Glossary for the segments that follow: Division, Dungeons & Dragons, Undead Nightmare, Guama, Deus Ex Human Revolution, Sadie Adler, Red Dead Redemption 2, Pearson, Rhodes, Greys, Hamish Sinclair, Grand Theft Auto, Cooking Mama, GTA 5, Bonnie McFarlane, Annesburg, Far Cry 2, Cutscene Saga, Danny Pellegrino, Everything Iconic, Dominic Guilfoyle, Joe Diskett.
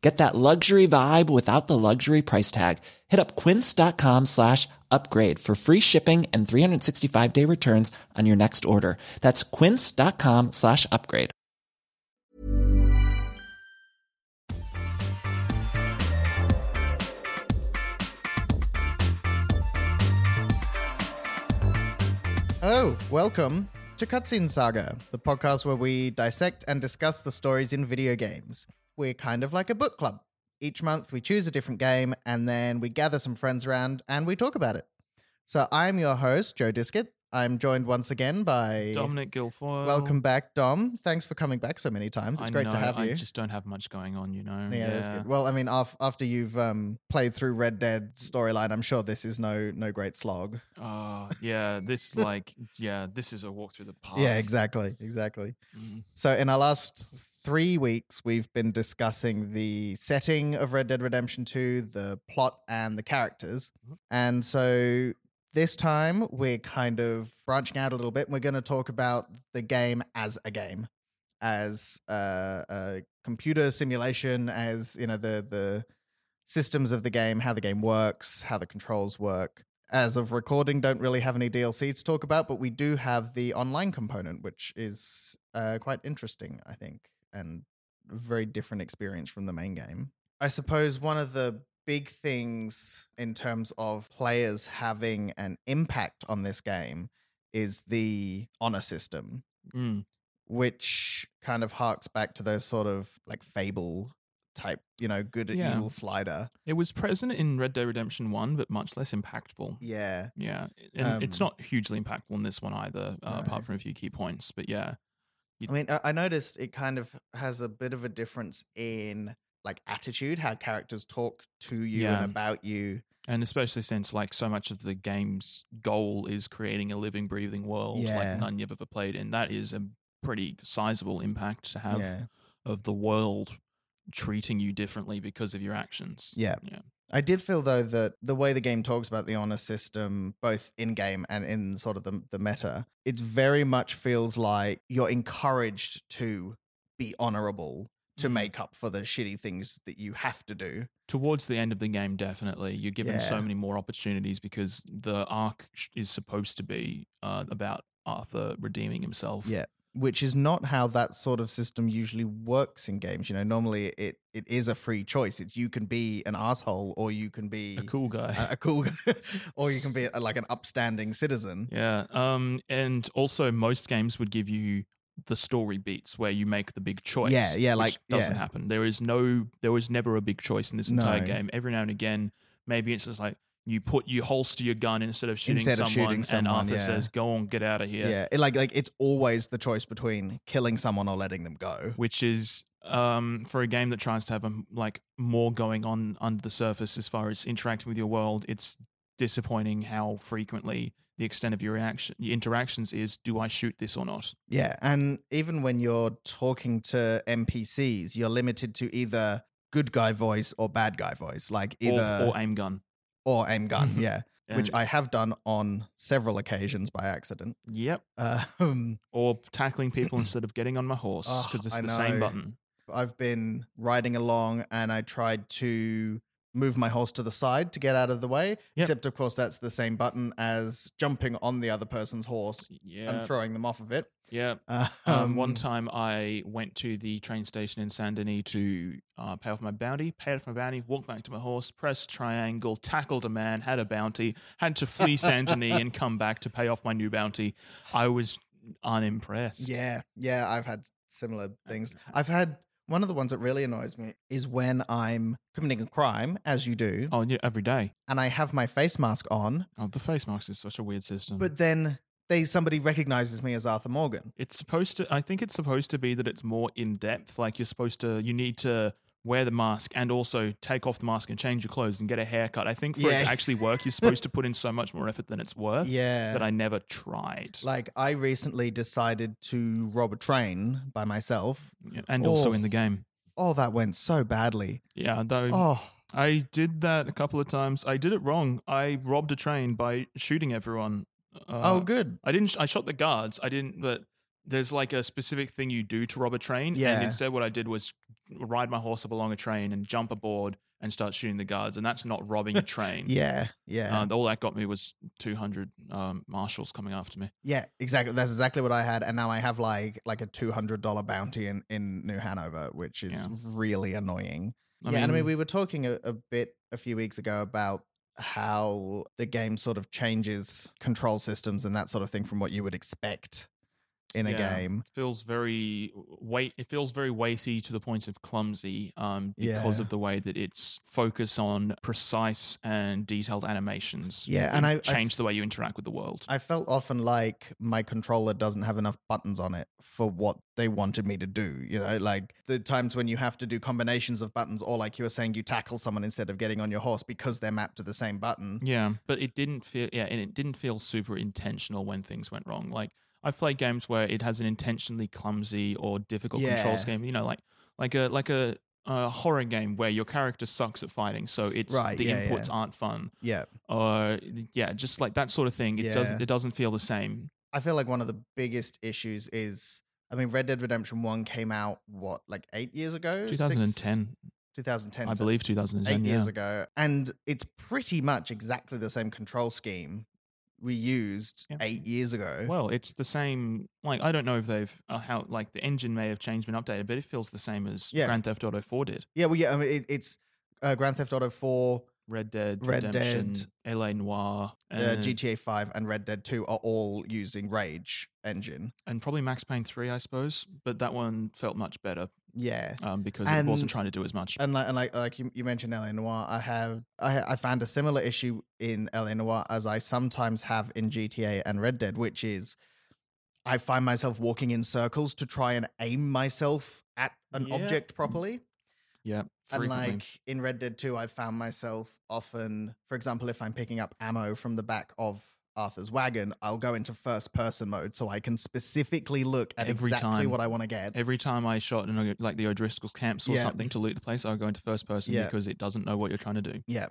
Get that luxury vibe without the luxury price tag. Hit up quince.com/upgrade for free shipping and 365-day returns on your next order. That's quince.com/upgrade. Hello, welcome to Cutscene Saga, the podcast where we dissect and discuss the stories in video games. We're kind of like a book club. Each month we choose a different game and then we gather some friends around and we talk about it. So I'm your host, Joe Diskett. I'm joined once again by... Dominic Guilfoyle. Welcome back, Dom. Thanks for coming back so many times. It's great to have you. I just don't have much going on, you know. Yeah, that's good. Well, I mean, after you've played through Red Dead storyline, I'm sure this is no great slog. This is a walk through the park. Yeah, exactly. Mm. So in our last 3 weeks, we've been discussing the setting of Red Dead Redemption 2, the plot and the characters. And so... this time, we're kind of branching out a little bit. We're going to talk about the game, as a computer simulation, as you know, the systems of the game, how the game works, how the controls work. As of recording, don't really have any DLC to talk about, but we do have the online component, which is quite interesting, I think, and a very different experience from the main game. I suppose one of the big things in terms of players having an impact on this game is the honor system, which kind of harks back to those sort of like Fable type, you know, good and evil slider. It was present in Red Dead Redemption 1, but much less impactful. Yeah. Yeah. And it's not hugely impactful in this one either, apart from a few key points. But yeah. I mean, I noticed it kind of has a bit of a difference in... like attitude, how characters talk to you and about you. And especially since like so much of the game's goal is creating a living, breathing world like none you've ever played in. That is a pretty sizable impact to have of the world treating you differently because of your actions. Yeah. Yeah. I did feel though that the way the game talks about the honor system, both in game and in sort of the meta, it very much feels like you're encouraged to be honorable to make up for the shitty things that you have to do. Towards the end of the game, definitely. You're given so many more opportunities because the arc is supposed to be about Arthur redeeming himself. Yeah, which is not how that sort of system usually works in games. You know, normally it is a free choice. It's you can be an asshole or you can be... a cool guy. Or you can be like an upstanding citizen. Yeah, and also most games would give you... the story beats where you make the big choice. Yeah, yeah, like which doesn't happen. There was never a big choice in this entire game. Every now and again, maybe it's just like you holster your gun instead of shooting someone, and Arthur says, "Go on, get out of here." Yeah, like it's always the choice between killing someone or letting them go, which is for a game that tries to have like more going on under the surface as far as interacting with your world. It's disappointing how frequently the extent of your interactions is, do I shoot this or not? Yeah, and even when you're talking to NPCs, you're limited to either good guy voice or bad guy voice, like either or aim gun. Or aim gun, yeah. Which I have done on several occasions by accident. Yep. Or tackling people instead of getting on my horse because it's same button. I've been riding along and I tried to move my horse to the side to get out of the way. Yep. Except, of course, that's the same button as jumping on the other person's horse and throwing them off of it. Yeah. One time I went to the train station in Saint-Denis to pay off my bounty, walked back to my horse, pressed triangle, tackled a man, had a bounty, had to flee Saint-Denis and come back to pay off my new bounty. I was unimpressed. Yeah. Yeah, I've had similar things. I've had... one of the ones that really annoys me is when I'm committing a crime, as you do. Oh, yeah, every day. And I have my face mask on. Oh, the face mask is such a weird system. But then somebody recognizes me as Arthur Morgan. I think it's supposed to be that it's more in depth. Like you need to wear the mask and also take off the mask and change your clothes and get a haircut. I think for it to actually work, you're supposed to put in so much more effort than it's worth. Yeah, that I never tried. Like, I recently decided to rob a train by myself. Yeah, and also in the game. Oh, that went so badly. Yeah, though. Oh. I did that a couple of times. I did it wrong. I robbed a train by shooting everyone. Good. I didn't. I shot the guards. I didn't. But there's like a specific thing you do to rob a train. Yeah. And instead, what I did was ride my horse up along a train and jump aboard and start shooting the guards. And that's not robbing a train. Yeah. All that got me was 200 marshals coming after me. Yeah, exactly. That's exactly what I had. And now I have like a $200 bounty in New Hanover, which is really annoying. I mean, we were talking a few weeks ago about how the game sort of changes control systems and that sort of thing from what you would expect in a game. It feels very weighty to the point of clumsy because of the way that it's focus on precise and detailed animations. Yeah, and I changed the way you interact with the world. I felt often like my controller doesn't have enough buttons on it for what they wanted me to do. You know, like the times when you have to do combinations of buttons, or like you were saying, you tackle someone instead of getting on your horse because they're mapped to the same button. Yeah, but it didn't feel super intentional when things went wrong. Like, I've played games where it has an intentionally clumsy or difficult control scheme, you know, like a horror game where your character sucks at fighting, so it's inputs aren't fun. Yeah. Just like that sort of thing. It doesn't feel the same. I feel like one of the biggest issues is, I mean, Red Dead Redemption 1 came out, what, like 8 years ago? 2010. 2010. I believe 2010, 8 years ago. And it's pretty much exactly the same control scheme we used 8 years ago. Well, it's the same. Like, I don't know if they've how like the engine may have changed, been updated, but it feels the same as Grand Theft Auto 4 did. Yeah, well, yeah. I mean, it's Grand Theft Auto 4, Red Dead Redemption, LA Noire, GTA 5, and Red Dead 2 are all using Rage engine, and probably Max Payne 3, I suppose. But that one felt much better. Yeah, because it wasn't trying to do as much. And like you mentioned LA Noire, I found a similar issue in LA Noire as I sometimes have in GTA and Red Dead, which is I find myself walking in circles to try and aim myself at an object properly. Yeah, frequently. And like in Red Dead 2, I found myself often, for example, if I'm picking up ammo from the back of Arthur's wagon, I'll go into first person mode so I can specifically look at what I want to get. Every time I shot in like the O'Driscoll's camps or something to loot the place, I'll go into first person because it doesn't know what you're trying to do. Yeah.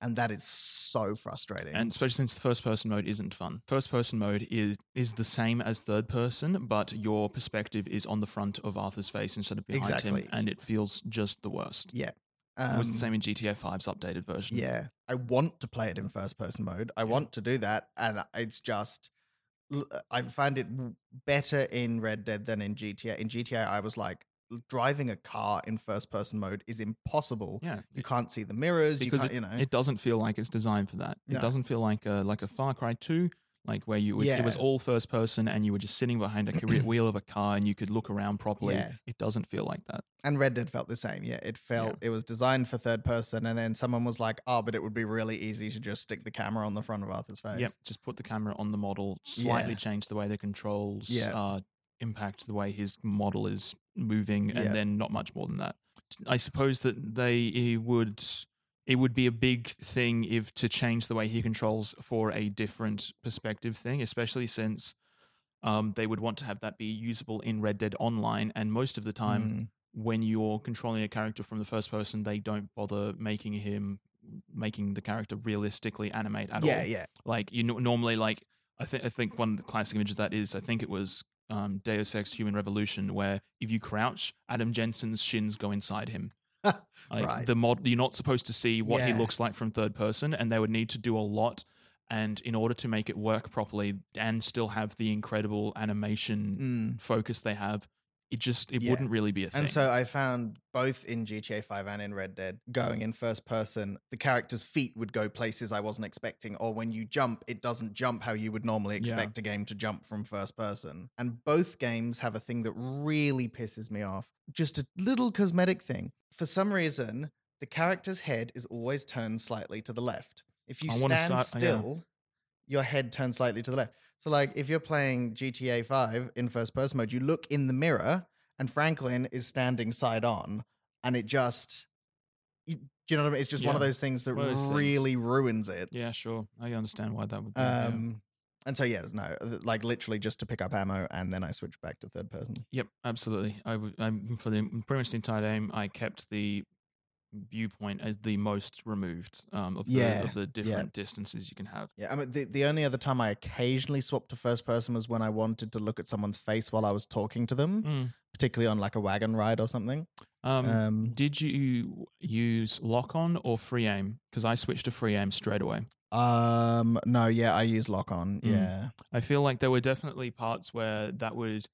And that is so frustrating. And especially since the first person mode isn't fun. First person mode is the same as third person, but your perspective is on the front of Arthur's face instead of behind him, and it feels just the worst. Yeah. It was the same in GTA 5's updated version. Yeah. I want to play it in first person mode. I want to do that. And it's just, I find it better in Red Dead than in GTA. In GTA, I was like, driving a car in first person mode is impossible. Yeah. You can't see the mirrors. Because it doesn't feel like it's designed for that. No. It doesn't feel like a Far Cry 2. Like where it was all first person and you were just sitting behind a wheel of a car and you could look around properly. Yeah. It doesn't feel like that. And Red Dead felt the same. Yeah, it felt it was designed for third person, and then someone was like, oh, but it would be really easy to just stick the camera on the front of Arthur's face. Yep, just put the camera on the model, slightly change the way the controls impact the way his model is moving, and then not much more than that. I suppose that it would be a big thing if to change the way he controls for a different perspective thing, especially since they would want to have that be usable in Red Dead Online. And most of the time when you're controlling a character from the first person, they don't bother making the character realistically animate at all. Yeah, yeah. Like you normally, like I think one of the classic images of that is, I think it was Deus Ex Human Revolution, where if you crouch, Adam Jensen's shins go inside him. Like right. The mod, you're not supposed to see what he looks like from third person, and they would need to do a lot, and in order to make it work properly and still have the incredible animation focus they have, it wouldn't really be a thing. And so I found both in GTA 5 and in Red Dead, going in first person, the character's feet would go places I wasn't expecting, or when you jump, it doesn't jump how you would normally expect a game to jump from first person. And both games have a thing that really pisses me off. Just a little cosmetic thing. For some reason, the character's head is always turned slightly to the left. If you stand still, your head turns slightly to the left. So, like, if you're playing GTA 5 in first-person mode, you look in the mirror, and Franklin is standing side-on, and it just, do you know what I mean? It's just one of those things that really ruins it. Yeah, sure. I understand why that would be. And so, like literally just to pick up ammo, and then I switched back to third person. Yep, absolutely. I'm for pretty much the entire game, I kept the viewpoint as the most removed of the different distances you can have. Yeah, I mean, the only other time I occasionally swapped to first person was when I wanted to look at someone's face while I was talking to them, particularly on like a wagon ride or something. Did you use lock-on or free aim? Because I switched to free aim straight away. I use lock-on, I feel like there were definitely parts where that would,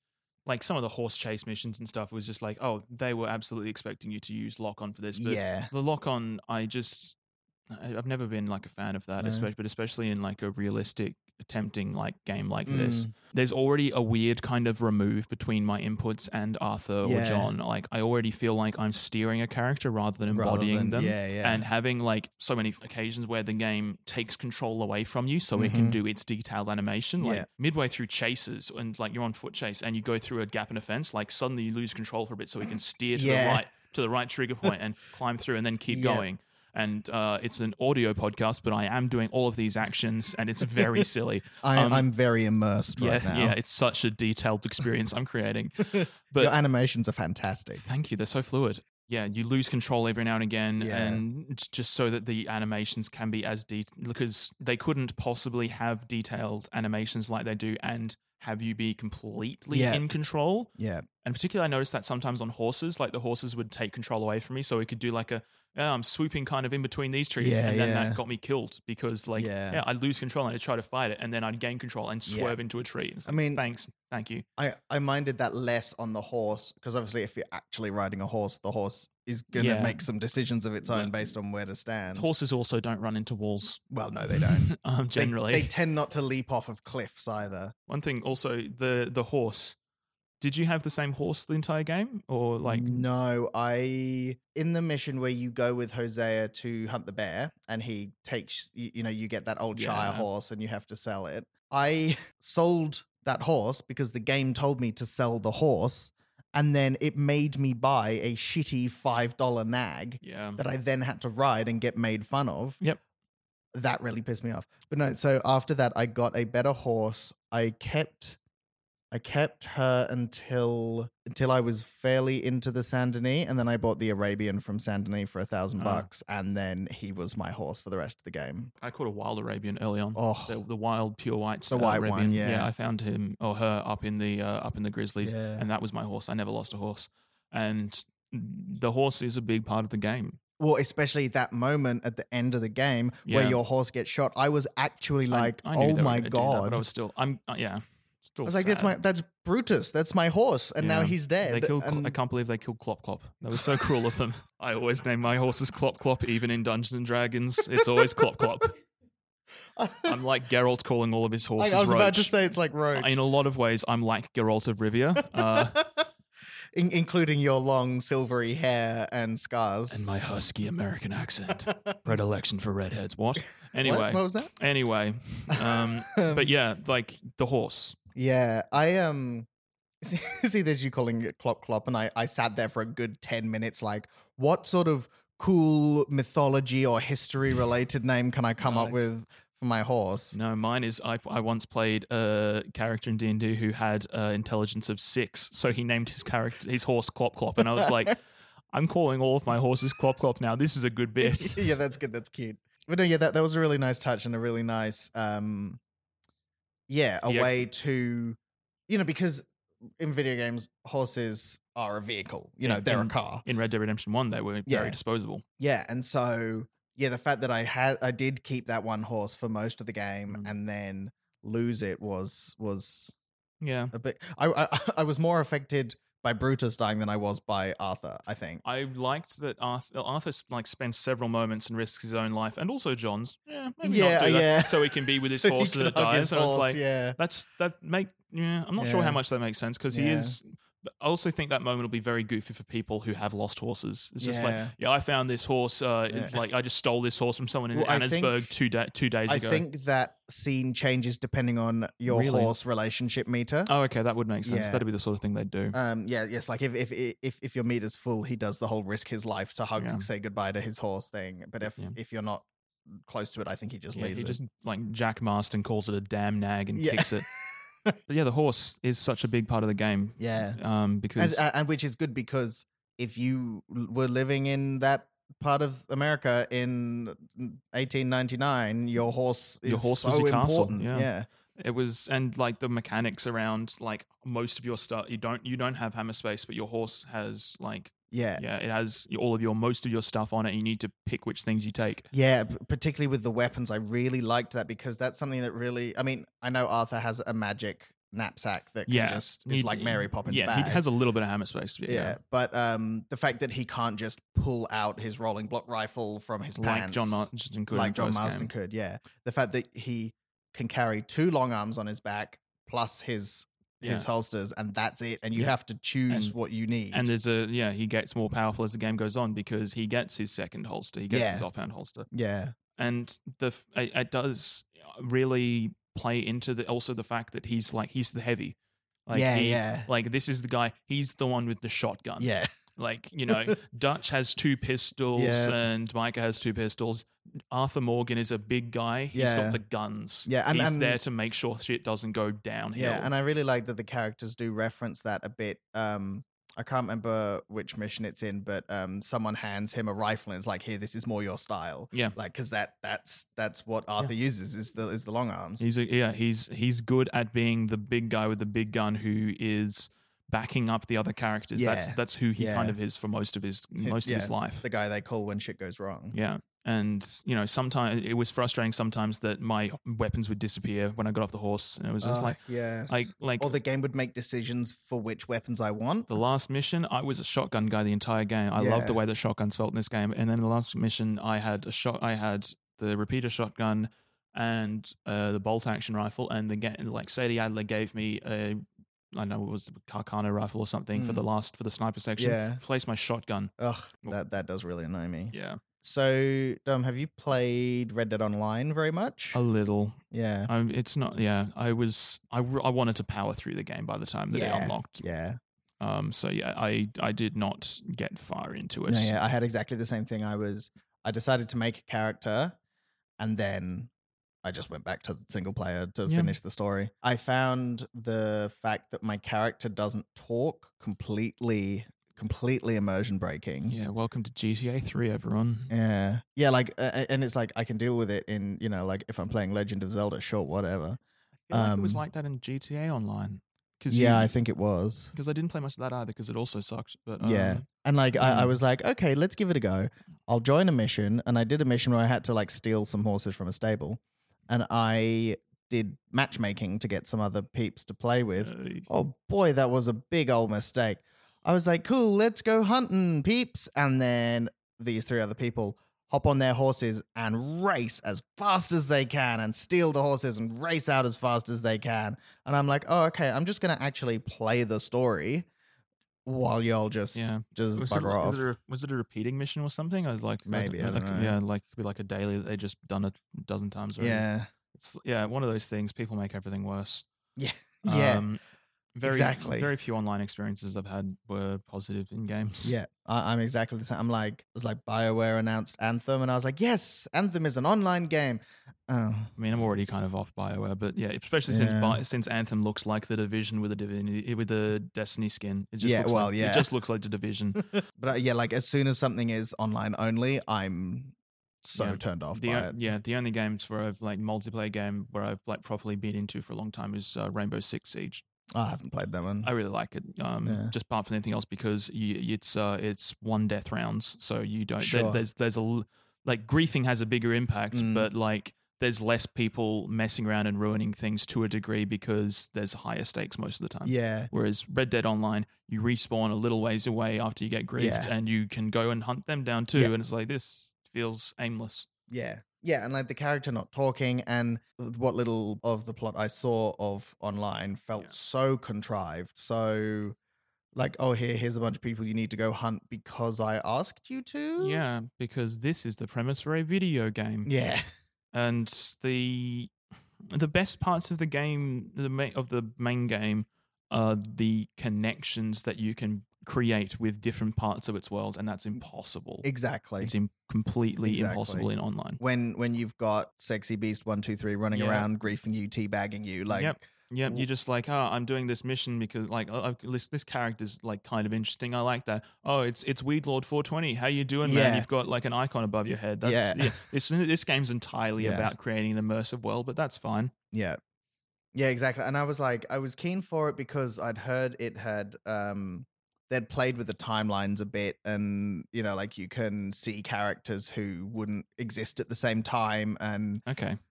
like some of the horse chase missions and stuff was just like, oh, they were absolutely expecting you to use lock-on for this. But the lock-on, I've never been like a fan of that, especially in like a realistic attempting like game like this. There's already a weird kind of remove between my inputs and Arthur or John. Like I already feel like I'm steering a character rather than embodying them. Yeah, yeah. And having like so many occasions where the game takes control away from you so it can do its detailed animation. Like midway through chases and like you're on foot chase and you go through a gap in a fence, like suddenly you lose control for a bit so it can steer to the right trigger point and climb through and then keep going. And it's an audio podcast, but I am doing all of these actions, and it's very silly. I'm very immersed right now. Yeah, it's such a detailed experience I'm creating. But your animations are fantastic. Thank you. They're so fluid. Yeah, you lose control every now and again, and it's just so that the animations can be as detailed, because they couldn't possibly have detailed animations like they do and have you be completely in control. Yeah. And particularly I noticed that sometimes on horses, like the horses would take control away from me, so we could do like a, I'm swooping kind of in between these trees and then that got me killed because like I'd lose control and I'd try to fight it and then I'd gain control and swerve into a tree. Like, I mean, thank you. I minded that less on the horse because obviously if you're actually riding a horse, the horse is going to make some decisions of its own based on where to stand. Horses also don't run into walls. Well, no, they don't. Generally. They tend not to leap off of cliffs either. One thing also, the horse. Did you have the same horse the entire game or like? No, in the mission where you go with Hosea to hunt the bear and he takes, you get that old Shire horse and you have to sell it. I sold that horse because the game told me to sell the horse and then it made me buy a shitty $5 nag that I then had to ride and get made fun of. Yep. That really pissed me off. But no, so after that, I got a better horse. I kept her until I was fairly into the Saint-Denis, and then I bought the Arabian from Saint-Denis for $1,000, and then he was my horse for the rest of the game. I caught a wild Arabian early on. Oh, the wild pure white, the white Arabian one. Yeah. I found him or her up in the Grizzlies, and that was my horse. I never lost a horse, and the horse is a big part of the game. Well, especially that moment at the end of the game where your horse gets shot. I was actually like, I "Oh my god!" That, but I was still, I was like, sad. That's Brutus. That's my horse. And now he's dead. I can't believe they killed Clop Clop. That was so cruel of them. I always name my horses Clop Clop, even in Dungeons & Dragons. It's always Clop Clop. I'm like Geralt calling all of his horses Roach. I was about to say it's like Roach. In a lot of ways, I'm like Geralt of Rivia. Including your long silvery hair and scars. And my husky American accent. Predilection for redheads. What? Anyway. What was that? Anyway. But yeah, like the horse. Yeah, I see there's you calling it Clop Clop, and I sat there for a good 10 minutes like, what sort of cool mythology or history related name can I come up with for my horse? No, mine is I once played a character in D&D who had intelligence of 6, so he named his horse Clop Clop, and I was like, I'm calling all of my horses Clop Clop now. This is a good bit. Yeah, that's good. That's cute. But no, yeah, that was a really nice touch and a really nice way to, because in video games, horses are a vehicle. They're a car. In Red Dead Redemption 1, they were very disposable. Yeah, and so, the fact that I did keep that one horse for most of the game and then lose it was a bit. I was more affected by Brutus dying than I was by Arthur, I think. I liked that Arthur like spends several moments and risks his own life and also John's. Yeah, maybe not do that so he can be with his horse that it dies. And I was like, that's that make. Yeah, I'm not sure how much that makes sense because he is I also think that moment will be very goofy for people who have lost horses. It's just like, yeah, I found this horse. It's like, I just stole this horse from someone in Annesburg 2 days ago. I think that scene changes depending on your horse relationship meter. Oh, okay. That would make sense. That'd be the sort of thing they'd do. Yes. Like if your meter's full, he does the whole risk his life to hug and say goodbye to his horse thing. But if you're not close to it, I think he just leaves it. Just like Jack Marston calls it a damn nag and kicks it. But yeah, the horse is such a big part of the game. Yeah. Because and which is good, because if you were living in that part of America in 1899, your horse was your important castle. Yeah. It was, and like the mechanics around, like most of your stuff, you don't have hammer space, but your horse has like it has all of your most of your stuff on it, and you need to pick which things you take. Yeah, particularly with the weapons, I really liked that, because that's something that really, I mean, I know Arthur has a magic knapsack that can just, it's like Mary Poppins bag. He has a little bit of hammer space. Yeah, but the fact that he can't just pull out his rolling block rifle from his pants. Like John Marston could, yeah. The fact that he can carry two long arms on his back plus his holsters, and that's it, and you have to choose what you need, and there's a he gets more powerful as the game goes on, because he gets his second holster, he gets his offhand holster, and it does really play into the fact that he's the heavy, like like this is the guy, he's the one with the shotgun, Dutch has two pistols and Micah has two pistols. Arthur Morgan is a big guy. He's got the guns. Yeah, and he's there to make sure shit doesn't go downhill. Yeah, and I really like that the characters do reference that a bit. I can't remember which mission it's in, but someone hands him a rifle and it's like, here, this is more your style. Yeah, like, because that's what Arthur uses is the long arms. He's good at being the big guy with the big gun who is backing up the other characters. That's who he kind of is for most of his life. The guy they call when shit goes wrong. Yeah. And sometimes it was frustrating sometimes that my weapons would disappear when I got off the horse, and it was just or the game would make decisions for which weapons I want. The last mission, I was a shotgun guy the entire game. I loved the way the shotguns felt in this game. And then the last mission, I had the repeater shotgun and the bolt action rifle, and Sadie Adler gave me a, I don't know, it was a Carcano rifle or something for the sniper section. Yeah. Place my shotgun. Ugh, that does really annoy me. Yeah. So, Dom, have you played Red Dead Online very much? A little. Yeah. It's not, yeah. I wanted to power through the game by the time that it unlocked. Yeah. I did not get far into it. No, yeah, I had exactly the same thing. I decided to make a character, and then I just went back to the single player to finish the story. I found the fact that my character doesn't talk completely immersion breaking. Yeah, welcome to GTA 3, everyone. Yeah. Yeah, like, and it's like, I can deal with it in, like, if I'm playing Legend of Zelda, sure, whatever. I feel like it was like that in GTA Online. I think it was. Because I didn't play much of that either, because it also sucked. But and I was like, okay, let's give it a go. I'll join a mission, and I did a mission where I had to, like, steal some horses from a stable. And I did matchmaking to get some other peeps to play with. Oh boy, that was a big old mistake. I was like, cool, let's go hunting, peeps. And then these three other people hop on their horses and race as fast as they can and steal the horses and race out as fast as they can. And I'm like, oh, okay, I'm just going to actually play the story while y'all just bugger off. Was it a repeating mission or something? I was like, maybe I don't know. Yeah, like it'd be like a daily that they just done a dozen times already. Yeah, it's one of those things. People make everything worse. Yeah, exactly. Very few online experiences I've had were positive in games. Yeah, I'm exactly the same. I'm like, it was like BioWare announced Anthem, and I was like, yes, Anthem is an online game. Oh. I mean, I'm already kind of off BioWare, but yeah, especially since Anthem looks like the Division with the Destiny skin. It just looks it just looks like the Division. But like as soon as something is online only, I'm so turned off by it. Yeah, the only games where I've like multiplayer game where I've like properly been into for a long time is Rainbow Six Siege. I haven't played that one. I really like it. Just apart from anything else, because it's one death rounds, so you don't. Sure. There's a like griefing has a bigger impact, but like. There's less people messing around and ruining things to a degree because there's higher stakes most of the time. Yeah. Whereas Red Dead Online, you respawn a little ways away after you get griefed and you can go and hunt them down too. And it's like, this feels aimless. Yeah. Yeah. And like the character not talking and what little of the plot I saw of online felt so contrived. So like, oh, here's a bunch of people you need to go hunt because I asked you to? Yeah, because this is the premise for a video game. Yeah. And the best parts of the game, the main game, are the connections that you can create with different parts of its world, and that's impossible. Exactly. It's completely impossible in online. When you've got Sexy Beast 1, 2, 3 running around griefing you, teabagging you, like... Yep, you're just like, oh, I'm doing this mission because, like, this character's, like, kind of interesting. I like that. Oh, it's Weed Lord 420. How you doing, man? You've got, like, an icon above your head. That's This game's entirely about creating an immersive world, but that's fine. Yeah. Yeah, exactly. And I was like, I was keen for it because I'd heard it had, they'd played with the timelines a bit, and, you know, like, you can see characters who wouldn't exist at the same time. And,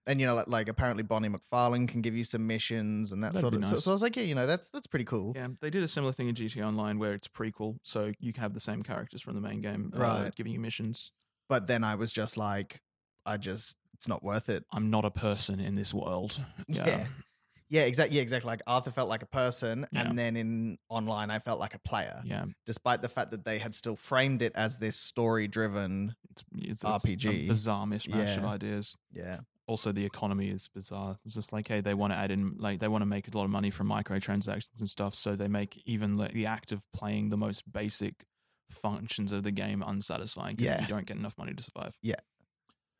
you know, like apparently Bonnie McFarlane can give you some missions and that sort of nice. So I was like, yeah, you know, that's pretty cool. Yeah. They did a similar thing in GTA Online where it's a prequel. So you can have the same characters from the main game giving you missions. But then I was just like, it's not worth it. I'm not a person in this world. Yeah. Yeah, exactly. Like Arthur felt like a person, and then in online, I felt like a player. Yeah. Despite the fact that they had still framed it as this story-driven RPG, it's a bizarre mishmash of ideas. Yeah. Also, the economy is bizarre. It's just like, hey, they want to add in, like, they want to make a lot of money from microtransactions and stuff, so they make even the act of playing the most basic functions of the game unsatisfying because you don't get enough money to survive. Yeah.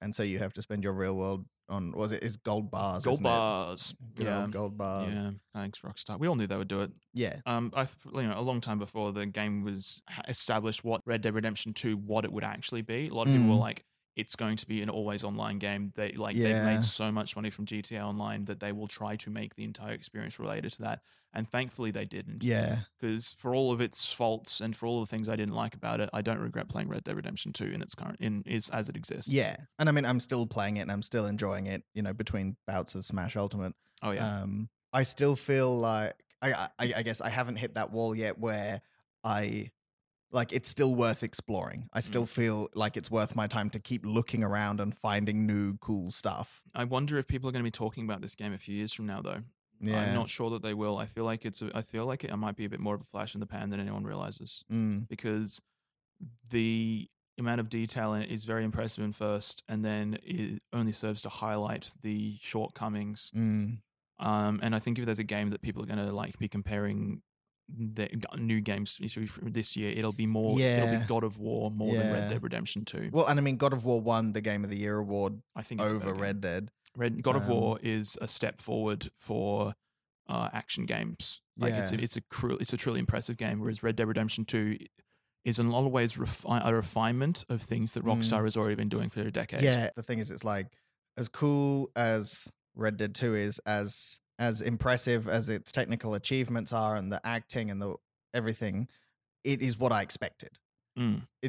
And so you have to spend your real world on, is gold bars? Gold bars. Yeah. Gold bars. Yeah. Thanks, Rockstar. We all knew they would do it. Yeah. A long time before the game was established, what Red Dead Redemption 2, what it would actually be. A lot of people were like, it's going to be an always online game. They've made so much money from GTA Online that they will try to make the entire experience related to that. And thankfully they didn't. Yeah. Because for all of its faults and for all the things I didn't like about it, I don't regret playing Red Dead Redemption 2 as it exists. Yeah. And I mean, I'm still playing it and I'm still enjoying it, you know, between bouts of Smash Ultimate. Oh, yeah. I still feel like, I guess I haven't hit that wall yet where like, it's still worth exploring. I still feel like it's worth my time to keep looking around and finding new cool stuff. I wonder if people are going to be talking about this game a few years from now, though. Yeah. I'm not sure that they will. I feel like it might be a bit more of a flash in the pan than anyone realizes, because the amount of detail in it is very impressive in first, and then it only serves to highlight the shortcomings. And I think if there's a game that people are going to like be comparing the new games this year, it'll be more. Yeah. It'll be God of War more than Red Dead Redemption 2. Well, and I mean, God of War won the Game of the Year award. I think it's over Red Dead. God of War is a step forward for action games. Like it's a truly impressive game. Whereas Red Dead Redemption 2 is in a lot of ways a refinement of things that Rockstar has already been doing for a decade. Yeah, the thing is, it's like as cool as Red Dead 2 is, as impressive as its technical achievements are and the acting and the everything, it is what I expected.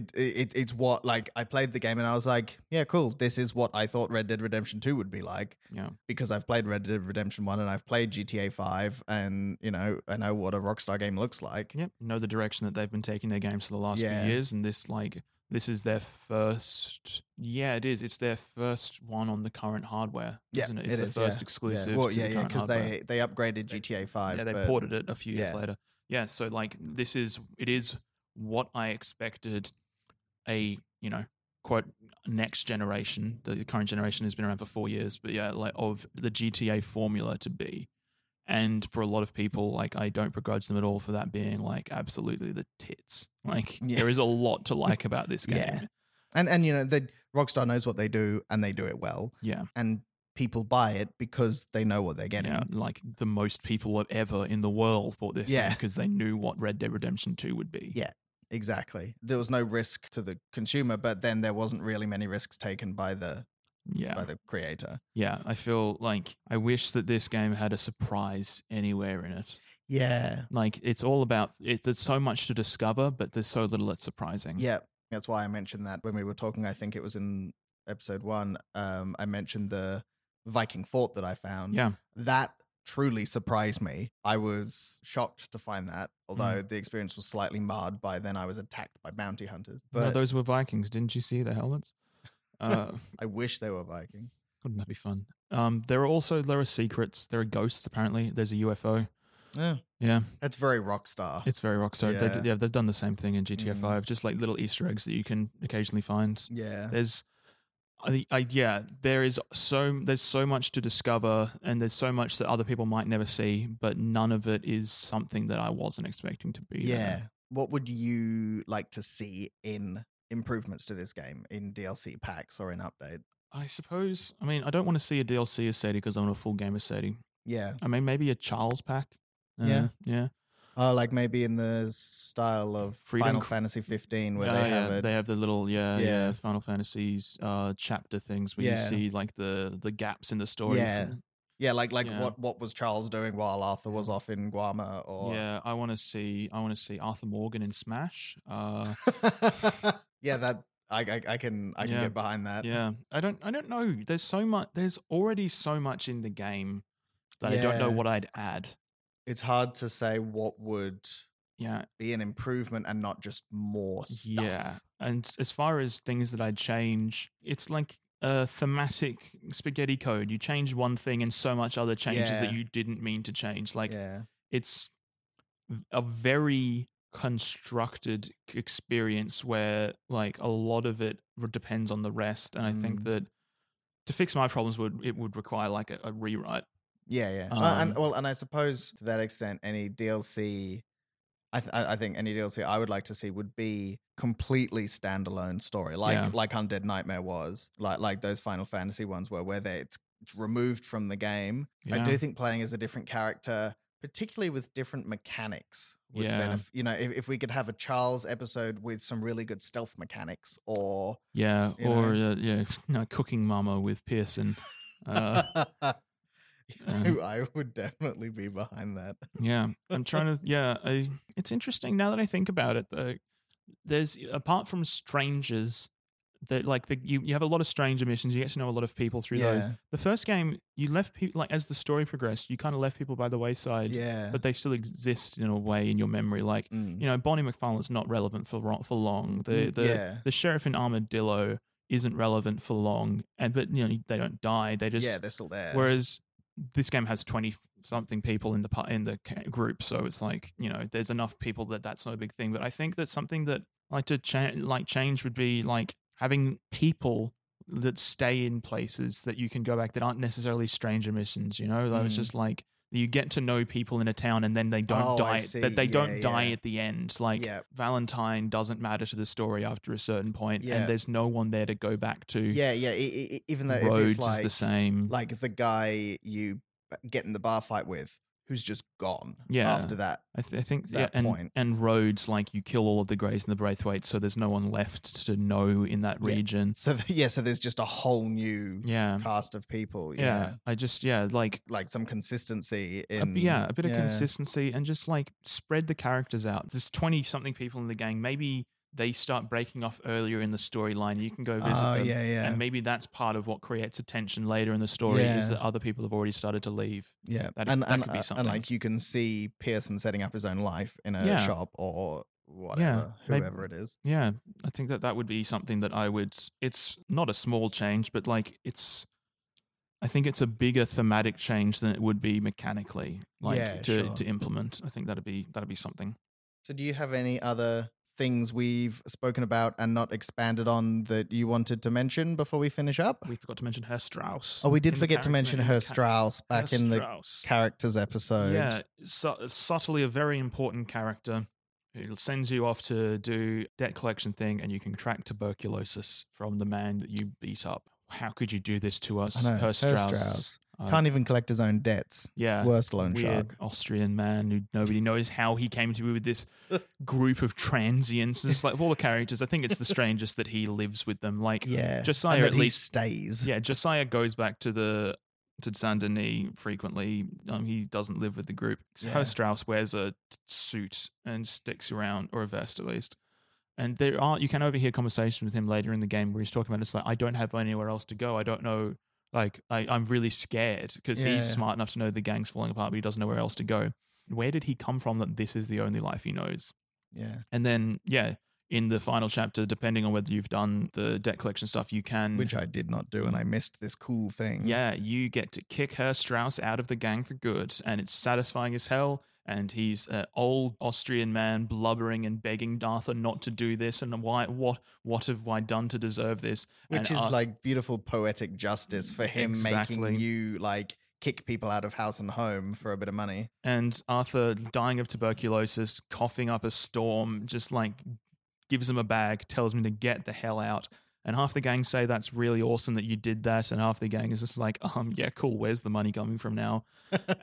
It's what, like, I played the game and I was like, yeah, cool. This is what I thought Red Dead Redemption 2 would be like. Yeah. Because I've played Red Dead Redemption 1 and I've played GTA 5 and, you know, I know what a Rockstar game looks like. Yep. Know the direction that they've been taking their games for the last few years, and this is their first... Yeah, it is. It's their first one on the current hardware, isn't it? It's their first exclusive to the current because they upgraded GTA 5. Yeah, they ported it a few years later. Yeah, so, like, it is what I expected a, you know, quote, next generation. The current generation has been around for 4 years, but, yeah, like, of the GTA formula to be. And for a lot of people, like, I don't begrudge them at all for that being, like, absolutely the tits. Like, there is a lot to like about this game. Yeah. And you know, Rockstar knows what they do and they do it well. Yeah. And people buy it because they know what they're getting. Yeah, like, the most people ever in the world bought this game because they knew what Red Dead Redemption 2 would be. Yeah, exactly. There was no risk to the consumer, but then there wasn't really many risks taken by the creator. Yeah, I feel like I wish that this game had a surprise anywhere in it. Yeah. Like, it's all about, there's so much to discover, but there's so little that's surprising. Yeah, that's why I mentioned that when we were talking, I think it was in episode 1, I mentioned the Viking fort that I found. Yeah. That truly surprised me. I was shocked to find that, although the experience was slightly marred by then I was attacked by bounty hunters. But no, those were Vikings. Didn't you see their helmets? I wish they were Vikings. Wouldn't that be fun? There are secrets. There are ghosts, apparently. There's a UFO. Yeah. Yeah. That's very Rockstar. It's very Rockstar. Yeah. They've done the same thing in GTA 5, just like little Easter eggs that you can occasionally find. Yeah. There's so much to discover, and there's so much that other people might never see, but none of it is something that I wasn't expecting to be. Yeah. There. What would you like to see in improvements to this game, in DLC packs or in update? I suppose, I mean, I don't want to see a DLC as Sadie because I want a full game as Sadie. Yeah. I mean, maybe a Charles pack. Yeah. Yeah. Like maybe in the style of Freedom Final Fantasy 15 where they have the little Final Fantasies chapter things where you see like the gaps in the story. Yeah. What was Charles doing while Arthur was off in Guama? Or I want to see Arthur Morgan in Smash. I can get behind that. Yeah. I don't know. There's already so much in the game that I don't know what I'd add. It's hard to say what would be an improvement and not just more stuff. Yeah, and as far as things that I'd change, it's like a thematic spaghetti code. You change one thing and so much other changes that you didn't mean to change. Like it's a very constructed experience where like a lot of it depends on the rest. And I think that to fix my problems would require like a rewrite. Yeah. And I suppose to that extent, any DLC, I think any DLC I would like to see would be completely standalone story, like Undead Nightmare was, like those Final Fantasy ones were, where it's removed from the game. Yeah. I do think playing as a different character, particularly with different mechanics, would benefit. You know, if we could have a Charles episode with some really good stealth mechanics, or Cooking Mama with Pearson. I would definitely be behind that. Yeah, I'm trying to. Yeah, it's interesting now that I think about it. Though, there's apart from strangers that like you have a lot of stranger missions. You get to know a lot of people through those. The first game you left people like as the story progressed, you kind of left people by the wayside. Yeah, but they still exist in a way in your memory. Like you know, Bonnie McFarlane's not relevant for long. The sheriff in Armadillo isn't relevant for long. And but you know they don't die. They just they're still there. Whereas this game has 20-something people in the group, so it's like, you know, there's enough people that's not a big thing. But I think that something that like to change would be like having people that stay in places that you can go back that aren't necessarily stranger missions. You know, that was just like you get to know people in a town and then they don't die. That they don't die at the end. Like Valentine doesn't matter to the story after a certain point, and there's no one there to go back to. Yeah. Even though Rhodes like, is the same, like the guy you get in the bar fight with, who's just gone. Yeah. After that, I think that point. And Rhodes, like you kill all of the Greys and the Braithwaite, so there's no one left to know in that region. So there's just a whole new cast of people. Yeah, I just like some consistency in a bit of consistency, and just like spread the characters out. There's 20-something people in the gang, maybe. They start breaking off earlier in the storyline. You can go visit them. Yeah. And maybe that's part of what creates a tension later in the story is that other people have already started to leave. Yeah. That could be something. And like you can see Pearson setting up his own life in a shop or whatever, whoever it is. Yeah. I think that would be something that it's not a small change, but like I think it's a bigger thematic change than it would be mechanically to implement. I think that'd be something. So do you have any other things we've spoken about and not expanded on that you wanted to mention before we finish up? We forgot to mention Herr Strauss. Oh, we did forget to mention Herr Strauss back in the characters episode. Yeah, subtly a very important character who sends you off to do debt collection thing, and you contract tuberculosis from the man that you beat up. How could you do this to us, Herr Strauss? Can't even collect his own debts. Yeah. Worst loan shark. Austrian man who nobody knows how he came to be with this group of transients. It's like, of all the characters, I think it's the strangest that he lives with them. Like Josiah and at least he stays. Yeah, Josiah goes back to Saint-Denis frequently. He doesn't live with the group. Herr Strauss wears a suit and sticks around, or a vest at least. And you can overhear conversations with him later in the game where he's talking about it's like, I don't have anywhere else to go. I don't know. Like, I'm really scared because he's smart enough to know the gang's falling apart, but he doesn't know where else to go. Where did he come from that this is the only life he knows? Yeah. And then, in the final chapter, depending on whether you've done the debt collection stuff, you can... Which I did not do, and I missed this cool thing. Yeah, you get to kick Herr Strauss out of the gang for good, and it's satisfying as hell, and he's an old Austrian man blubbering and begging Arthur not to do this, and what have I done to deserve this? Which is like beautiful poetic justice for him making you like... kick people out of house and home for a bit of money. And Arthur, dying of tuberculosis, coughing up a storm, just like gives him a bag, tells him to get the hell out. And half the gang say that's really awesome that you did that, and half the gang is just like, yeah, cool, where's the money coming from now?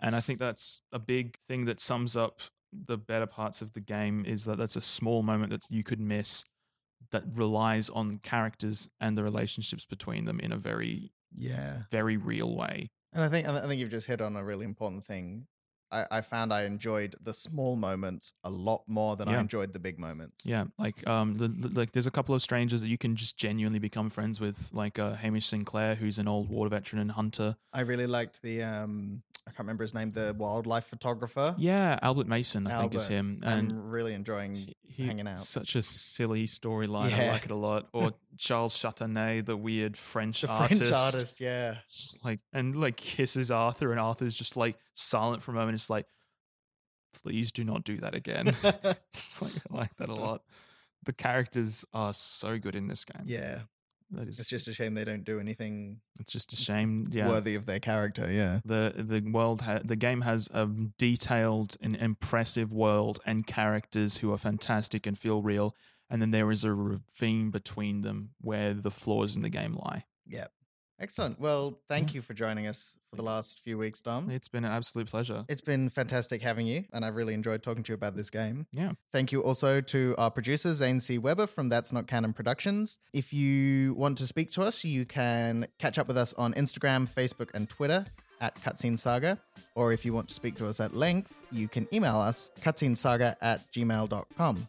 And I think that's a big thing that sums up the better parts of the game, is that that's a small moment that you could miss that relies on characters and the relationships between them in a very, very real way. And I think you've just hit on a really important thing. I found I enjoyed the small moments a lot more than I enjoyed the big moments. Yeah, like there's a couple of strangers that you can just genuinely become friends with, like Hamish Sinclair, who's an old war veteran and hunter. I really liked the I can't remember his name, the wildlife photographer. Yeah, Albert Mason, I think is him. And I'm really enjoying hanging out. Such a silly storyline. Yeah. I like it a lot. Or Charles Chatanet, the French artist, yeah. Just like, and like kisses Arthur, and Arthur's just like silent for a moment. It's like, please do not do that again. It's like, I like that a lot. The characters are so good in this game. Yeah. It's just a shame they don't do anything. It's just a shame, worthy of their character, yeah. The game has a detailed and impressive world and characters who are fantastic and feel real, and then there is a ravine between them where the flaws in the game lie. Yeah. Excellent. Well, thank you for joining us for the last few weeks, Dom. It's been an absolute pleasure. It's been fantastic having you, and I really enjoyed talking to you about this game. Yeah. Thank you also to our producer, Zane C. Weber from That's Not Canon Productions. If you want to speak to us, you can catch up with us on Instagram, Facebook, and Twitter at Cutscene Saga. Or if you want to speak to us at length, you can email us cutscenesaga@gmail.com.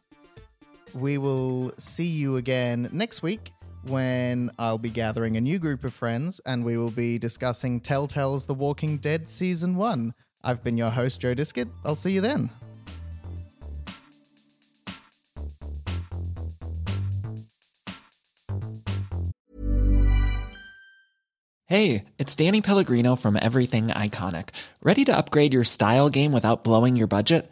We will see you again next week, when I'll be gathering a new group of friends and we will be discussing Telltale's The Walking Dead Season 1. I've been your host, Joe Diskett. I'll see you then. Hey, it's Danny Pellegrino from Everything Iconic. Ready to upgrade your style game without blowing your budget?